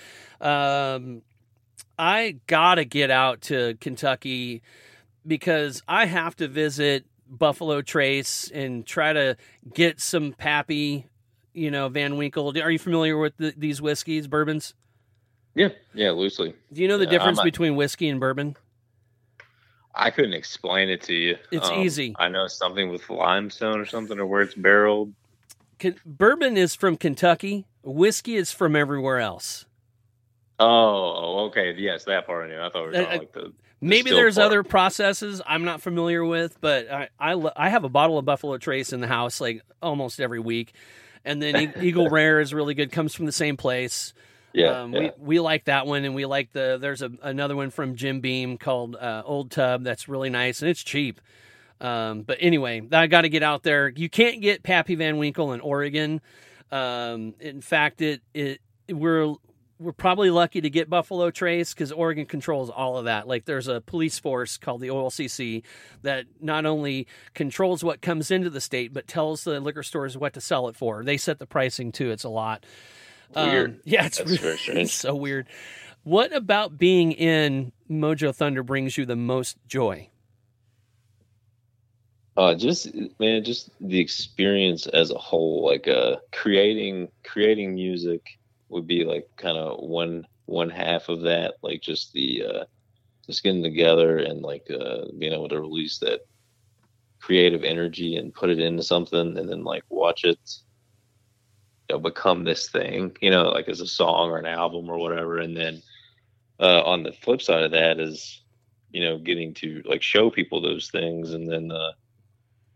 I gotta get out to Kentucky because I have to visit Buffalo Trace and try to get some Pappy, Van Winkle. Are you familiar with these whiskeys, bourbons? Yeah, loosely. Do you know the difference between whiskey and bourbon? I couldn't explain it to you. It's easy. I know something with limestone or something, or where it's barreled. Bourbon is from Kentucky. Whiskey is from everywhere else. Oh, okay. Yes, that part I knew. I thought we were talking like the... Maybe there's other processes I'm not familiar with, but I have a bottle of Buffalo Trace in the house like almost every week. And then Eagle Rare is really good. Comes from the same place. Yeah, We like that one. And we like there's another one from Jim Beam called Old Tub. That's really nice. And it's cheap. But anyway, I got to get out there. You can't get Pappy Van Winkle in Oregon. In fact, we're probably lucky to get Buffalo Trace because Oregon controls all of that. Like there's a police force called the OLCC that not only controls what comes into the state, but tells the liquor stores what to sell it for. They set the pricing too. It's a lot. Weird. Yeah, it's so weird. What about being in Mojo Thunder brings you the most joy? Just the experience as a whole, like creating music would be like kind of one half of that, like just the just getting together and like being able to release that creative energy and put it into something, and then like watch it become this thing, like as a song or an album or whatever. And then on the flip side of that is getting to like show people those things, and then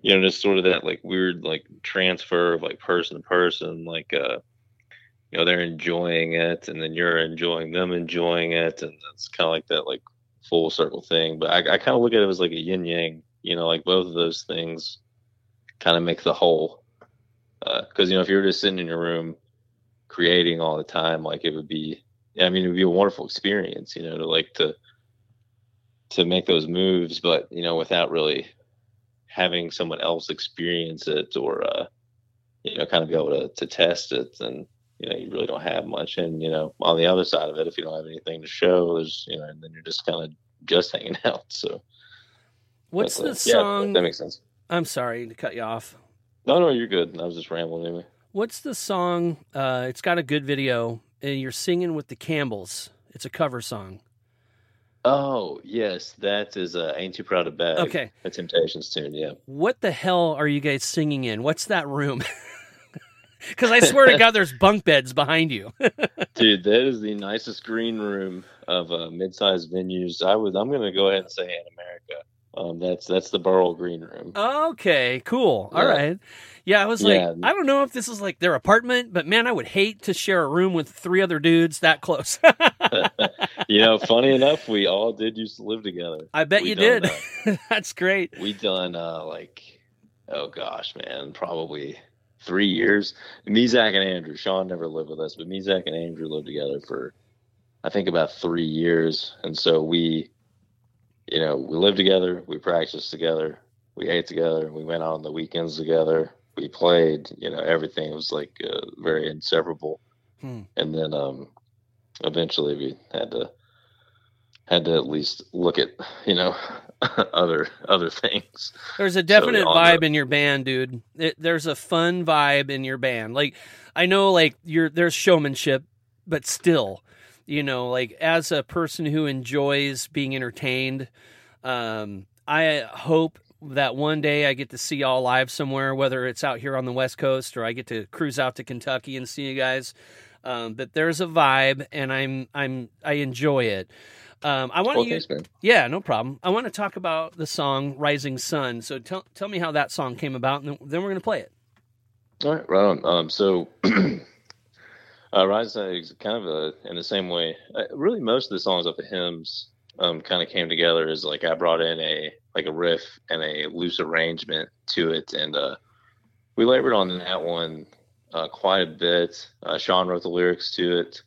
just sort of that like weird like transfer of like person to person, like they're enjoying it, and then you're enjoying them enjoying it, and it's kind of like that like full circle thing. But I kind of look at it as like a yin yang, like both of those things kind of make the whole. Because if you were just sitting in your room creating all the time, like it would be a wonderful experience, to make those moves, but without really having someone else experience it or kind of be able to test it. And you really don't have much. And, on the other side of it, if you don't have anything to show, there's, and then you're just kind of just hanging out. So what's the song? Yeah, that makes sense. I'm sorry to cut you off. No, you're good. I was just rambling anyway. What's the song? It's got a good video and you're singing with the Campbells. It's a cover song. Oh yes. That is Ain't Too Proud to Beg. Okay. A Temptations tune. Yeah. What the hell are you guys singing in? What's that room? Because I swear to God, there's bunk beds behind you. Dude, that is the nicest green room of mid-sized venues. I'm going to go ahead and say in America. That's the Burl Green Room. Okay, cool. Yeah. All right. Yeah, I was I don't know if this is like their apartment, but man, I would hate to share a room with 3 other dudes that close. You know, funny enough, we all did used to live together. I bet we you did. That's great. We done probably 3 years. Me, Zach, and Andrew. Sean never lived with us, but me, Zach, and Andrew lived together for I think about 3 years. And so we lived together, we practiced together, we ate together, we went out on the weekends together, we played, everything. It was like very inseparable. And then eventually we had to at least look at, other things. There's a definite vibe in your band, dude. There's a fun vibe in your band. Like, I know, like, there's showmanship, but still, as a person who enjoys being entertained, I hope that one day I get to see y'all live somewhere, whether it's out here on the West Coast or I get to cruise out to Kentucky and see you guys. But there's a vibe, and I enjoy it. I want to yeah, no problem. I want to talk about the song "Rising Sun." So tell me how that song came about, and then we're gonna play it. All right, right on. So "Rising Sun" is kind of in the same way. Really, most of the songs off the Hymns kind of came together as like I brought in a riff and a loose arrangement to it, and we labored on that one quite a bit. Sean wrote the lyrics to it.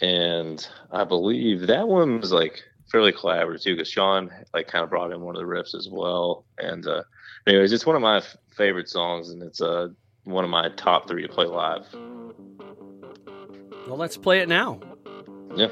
And I believe that one was like fairly collaborative too, because Sean like kind of brought in one of the riffs as well. And anyways, it's one of my favorite songs, and it's one of my top 3 to play live. Well, let's play it now. Yeah.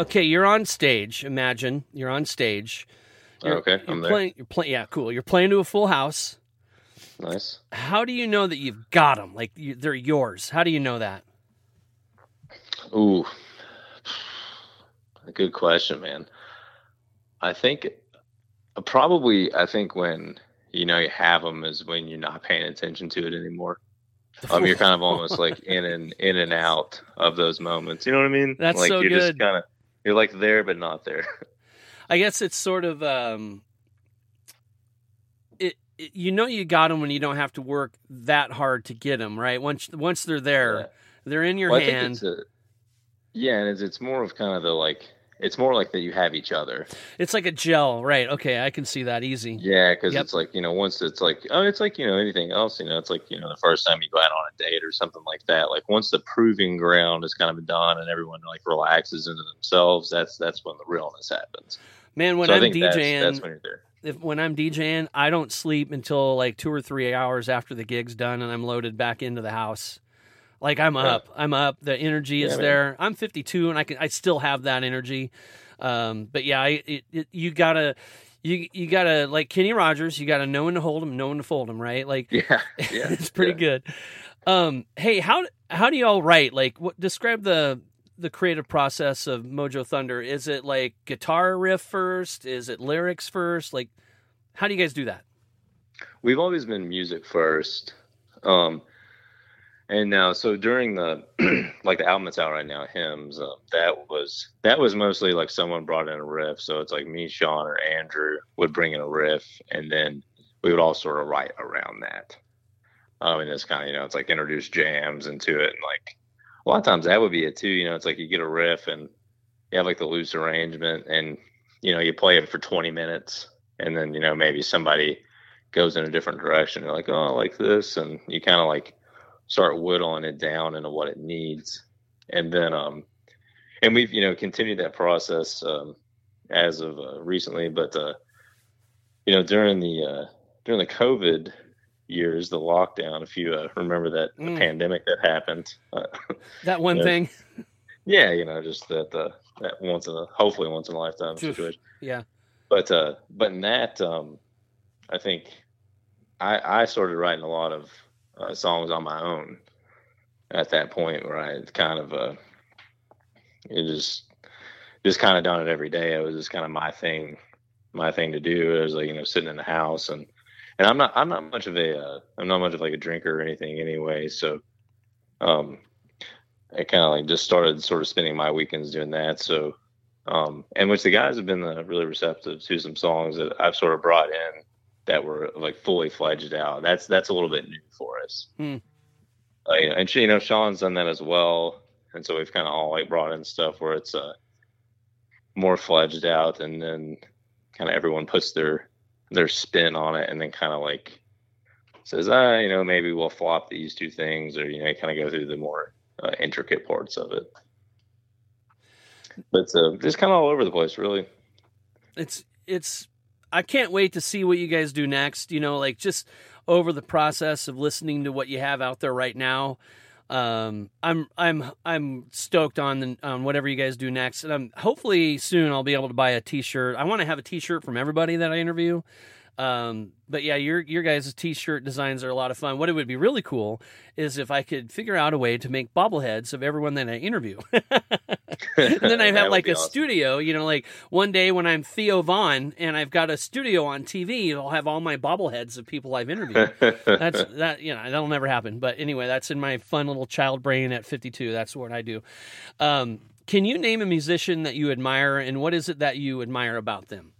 Okay, you're on stage. Imagine you're on stage. You're playing. You're playing to a full house. Nice. How do you know that you've got them? Like, they're yours. How do you know that? Ooh, good question, man. I think when you know you have them is when you're not paying attention to it anymore. You're kind of almost like in and out of those moments. You know what I mean? That's like, so you're good. Just kind of, you're like there but not there. I guess it's sort of you know you got them when you don't have to work that hard to get them, right? Once they're there, yeah. They're in your hand. It's more of kind of the like. It's more like that you have each other. It's like a gel, right? Okay, I can see that easy. Yeah, because it's like, you know, once it's like, oh, it's like, you know, anything else, you know, it's like, you know, the first time you go out on a date or something like that. Like, once the proving ground is kind of done and everyone like relaxes into themselves, that's when the realness happens. Man, when I'm DJing, that's when you're there. When I'm DJing, I don't sleep until like 2 or 3 hours after the gig's done, and I'm loaded back into the house. Like, I'm up. The energy is there. I'm 52, and I still have that energy. But yeah, you gotta like Kenny Rogers. You gotta know when to hold them, know when to fold them, right? Like, it's pretty good. Hey, how do y'all write? Like, describe the creative process of MOJOTHUNDER. Is it like guitar riff first? Is it lyrics first? Like, how do you guys do that? We've always been music first. And now, so during the, like the album that's out right now, Hymns, that was mostly like someone brought in a riff. So it's like me, Sean, or Andrew would bring in a riff, and then we would all sort of write around that. And it's kind of, you know, it's like introduce jams into it. And like a lot of times that would be it too. You know, it's like you get a riff and you have like the loose arrangement and, you know, you play it for 20 minutes. And then, you know, maybe somebody goes in a different direction. They're like, oh, I like this. And you kind of like start whittling it down into what it needs. And then, and we've, you know, continued that process, as of recently, but, you know, during the COVID years, the lockdown, if you remember that the pandemic that happened, that one thing. Yeah. You know, just that hopefully once in a lifetime situation. Yeah. But in that, I think I started writing a lot of songs on my own at that point, where I kind of it just kind of done it every day. It was just kind of my thing to do. It was like, you know, sitting in the house, and I'm not much of like a drinker or anything anyway, so I kind of like just started sort of spending my weekends doing that. So and which the guys have been really receptive to some songs that I've sort of brought in that were like fully fledged out. That's a little bit new for us. And she, you know, Sean's done that as well, and so we've kind of all like brought in stuff where it's more fledged out, and then kind of everyone puts their spin on it, and then kind of like says, you know, maybe we'll flop these two things, or, you know, kind of go through the more intricate parts of it. But just kind of all over the place, really. It's. I can't wait to see what you guys do next, you know, like just over the process of listening to what you have out there right now. I'm stoked on whatever you guys do next. And I'm hopefully soon I'll be able to buy a t-shirt. I want to have a t-shirt from everybody that I interview. But yeah, your guys' t-shirt designs are a lot of fun. What it would be really cool is if I could figure out a way to make bobbleheads of everyone that I interview. And then I have like a studio, you know, like one day when I'm Theo Vaughn and I've got a studio on TV, I'll have all my bobbleheads of people I've interviewed. You know, that'll never happen. But anyway, that's in my fun little child brain at 52. That's what I do. Can you name a musician that you admire, and what is it that you admire about them?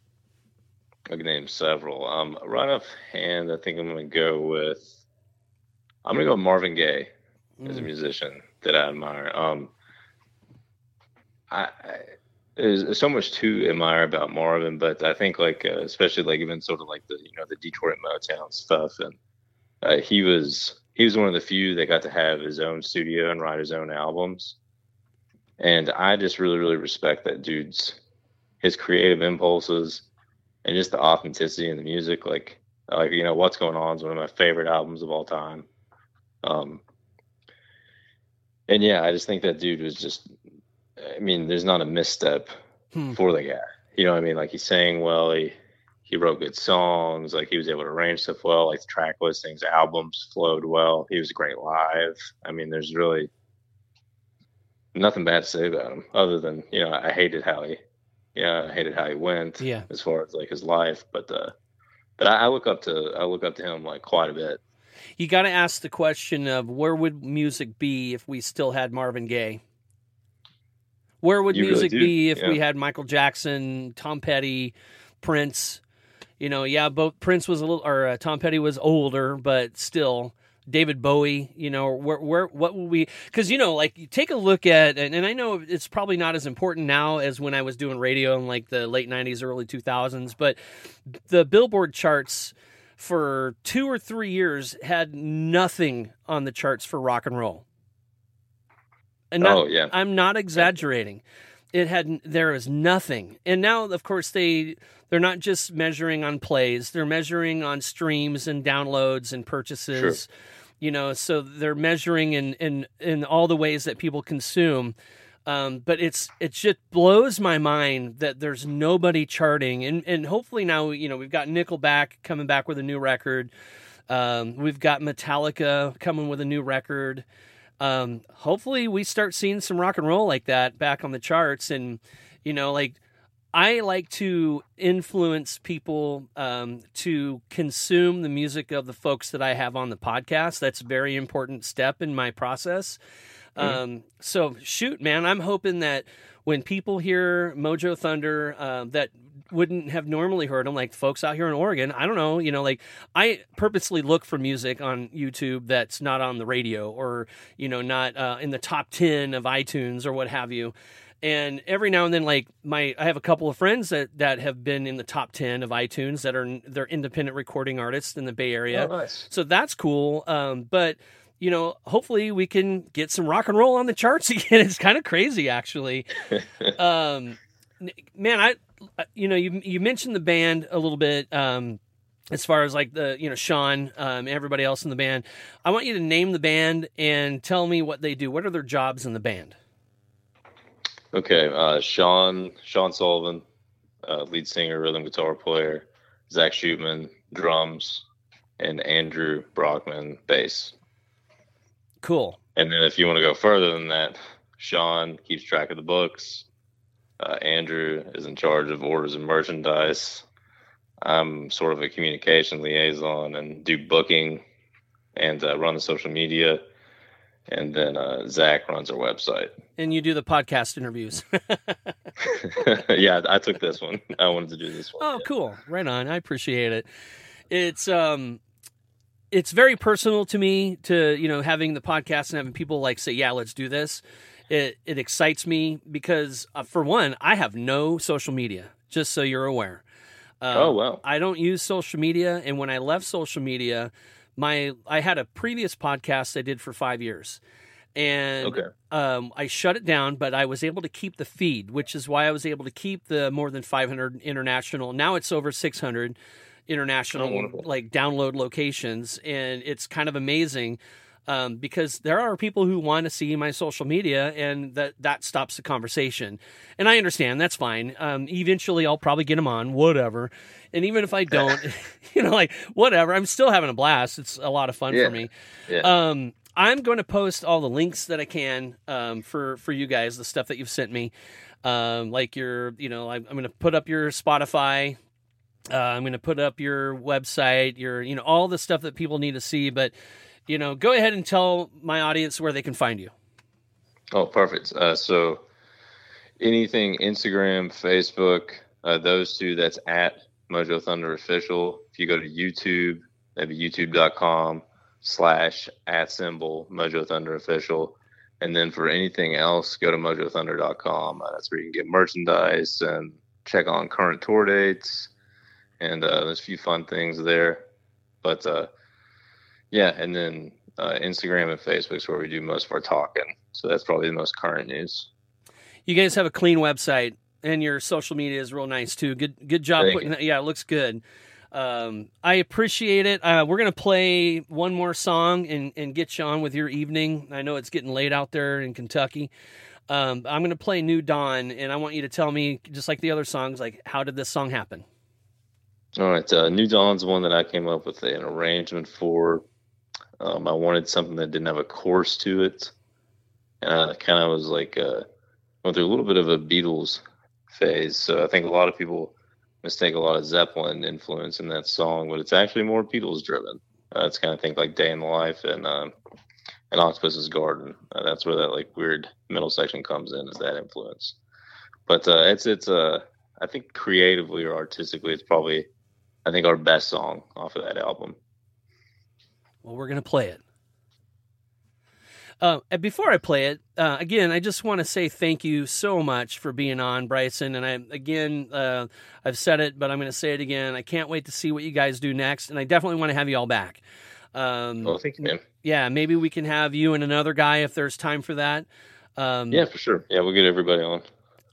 I can name several. Right off hand, I think I'm going to go Marvin Gaye as a musician that I admire. There's so much to admire about Marvin, but I think like, especially like even sort of like the, you know, the Detroit Motown stuff. And he was one of the few that got to have his own studio and write his own albums. And I just really, really respect that dude's, his creative impulses, and just the authenticity in the music. Like, you know, What's Going On is one of my favorite albums of all time. And yeah, I just think that dude was just mean, there's not a misstep for the guy. You know what I mean? Like, he sang well, he wrote good songs, like, he was able to arrange stuff well, like, the track listings, albums flowed well, he was great live. I mean, there's really nothing bad to say about him, other than, you know, I hated how he went, yeah, as far as, like, his life, but I look up to him, like, quite a bit. You got to ask the question of, where would music be if we still had Marvin Gaye? Where would music be if we had Michael Jackson, Tom Petty, Prince? You know, yeah, both Prince was a little, or Tom Petty was older, but still, David Bowie. You know, where what would we? Because, you know, like, you take a look at, and I know it's probably not as important now as when I was doing radio in, like, the late 90s, early 2000s, but the Billboard charts for 2 or 3 years had nothing on the charts for rock and roll. And I'm not exaggerating. There is nothing. And now, of course, they're not just measuring on plays. They're measuring on streams and downloads and purchases. Sure. You know, so they're measuring in all the ways that people consume. But it just blows my mind that there's nobody charting. And hopefully now, you know, we've got Nickelback coming back with a new record. We've got Metallica coming with a new record. Hopefully we start seeing some rock and roll like that back on the charts. And, you know, like, I like to influence people, to consume the music of the folks that I have on the podcast. That's a very important step in my process. So shoot, man, I'm hoping that when people hear Mojo Thunder, that wouldn't have normally heard them, like folks out here in Oregon, I don't know, you know, like, I purposely look for music on YouTube that's not on the radio, or, you know, not in the top 10 of iTunes or what have you. And every now and then, like, I have a couple of friends that have been in the top 10 of iTunes that they're independent recording artists in the Bay Area. Oh, nice. So that's cool. But, you know, hopefully we can get some rock and roll on the charts again. It's kind of crazy, actually. Man, you know, you mentioned the band a little bit, as far as, like, the, you know, Sean, everybody else in the band. I want you to name the band and tell me what they do. What are their jobs in the band? Okay. Sean Sullivan, lead singer, rhythm guitar player, Zach Schutman, drums, and Andrew Brockman, bass. Cool. And then if you want to go further than that, Sean keeps track of the books. Andrew is in charge of orders and merchandise. I'm sort of a communication liaison and do booking and run the social media. And then Zach runs our website. And you do the podcast interviews. Yeah, I took this one. I wanted to do this one. Oh, yeah. Cool. Right on. I appreciate it. It's very personal to me to, you know, having the podcast and having people, like, say, yeah, let's do this. It excites me because, for one, I have no social media, just so you're aware. Oh, wow. I don't use social media. And when I left social media, I had a previous podcast I did for 5 years. And I shut it down, but I was able to keep the feed, which is why I was able to keep the more than 500 international. Now it's over 600 international, like, download locations. And it's kind of amazing. Because there are people who want to see my social media, and that stops the conversation. And I understand, that's fine. Eventually I'll probably get them on, whatever. And even if I don't, you know, like, whatever, I'm still having a blast. It's a lot of fun for me. Yeah. I'm going to post all the links that I can, for you guys, the stuff that you've sent me. Like your, you know, I'm going to put up your Spotify. I'm going to put up your website, your, you know, all the stuff that people need to see, but, you know, go ahead and tell my audience where they can find you. Oh, perfect. So anything, Instagram, Facebook, those two, that's at Mojo Thunder Official. If you go to YouTube, that'd be youtube.com/@ Mojo Thunder Official. And then for anything else, go to mojothunder.com. That's where you can get merchandise and check on current tour dates. And there's a few fun things there. But, yeah, and then Instagram and Facebook's where we do most of our talking. So that's probably the most current news. You guys have a clean website, and your social media is real nice too. Good job putting that. Yeah, it looks good. I appreciate it. We're going to play one more song and get you on with your evening. I know it's getting late out there in Kentucky. I'm going to play New Dawn, and I want you to tell me, just like the other songs, like, how did this song happen? All right. New Dawn's one that I came up with an arrangement for. I wanted something that didn't have a chorus to it. And I kind of was like, went through a little bit of a Beatles phase. So I think a lot of people mistake a lot of Zeppelin influence in that song, but it's actually more Beatles driven. It's kind of think like Day in the Life and Octopus's Garden. That's where that like weird middle section comes in, is that influence. But it's I think creatively or artistically, it's probably, I think, our best song off of that album. Well, we're going to play it. And before I play it, again, I just want to say thank you so much for being on, Bryson. And I I've said it, but I'm going to say it again. I can't wait to see what you guys do next. And I definitely want to have you all back. Thank you, man. Yeah, maybe we can have you and another guy if there's time for that. Yeah, for sure. Yeah, we'll get everybody on.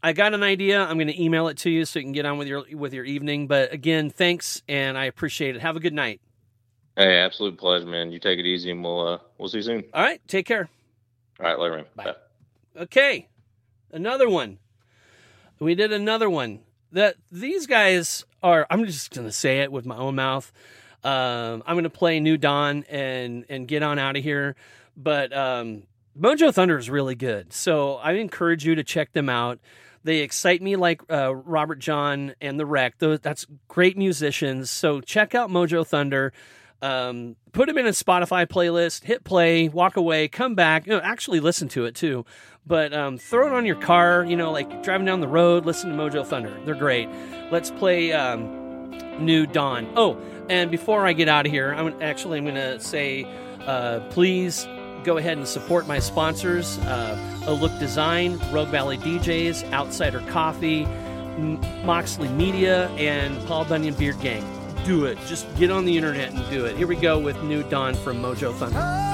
I got an idea. I'm going to email it to you so you can get on with your evening. But again, thanks, and I appreciate it. Have a good night. Hey, absolute pleasure, man. You take it easy, and we'll see you soon. All right, take care. All right, later, man. Bye. Okay, another one. We did another one. These guys are, I'm just going to say it with my own mouth. I'm going to play New Dawn and get on out of here. But MojoThunder is really good, so I encourage you to check them out. They excite me like Robert John and The Wreck. That's great musicians, so check out MojoThunder. Put them in a Spotify playlist, hit play, walk away, come back, actually listen to it too, but throw it on your car, like driving down the road, listen to MojoThunder. They're great. Let's play New Dawn. Oh, and before I get out of here, I'm going to say, please go ahead and support my sponsors, A Look Design, Rogue Valley DJs, Outsider Coffee, Moxley Media, and Paul Bunyan Beard Gang. Do it. Just get on the internet and do it. Here we go with New Dawn from MojoThunder.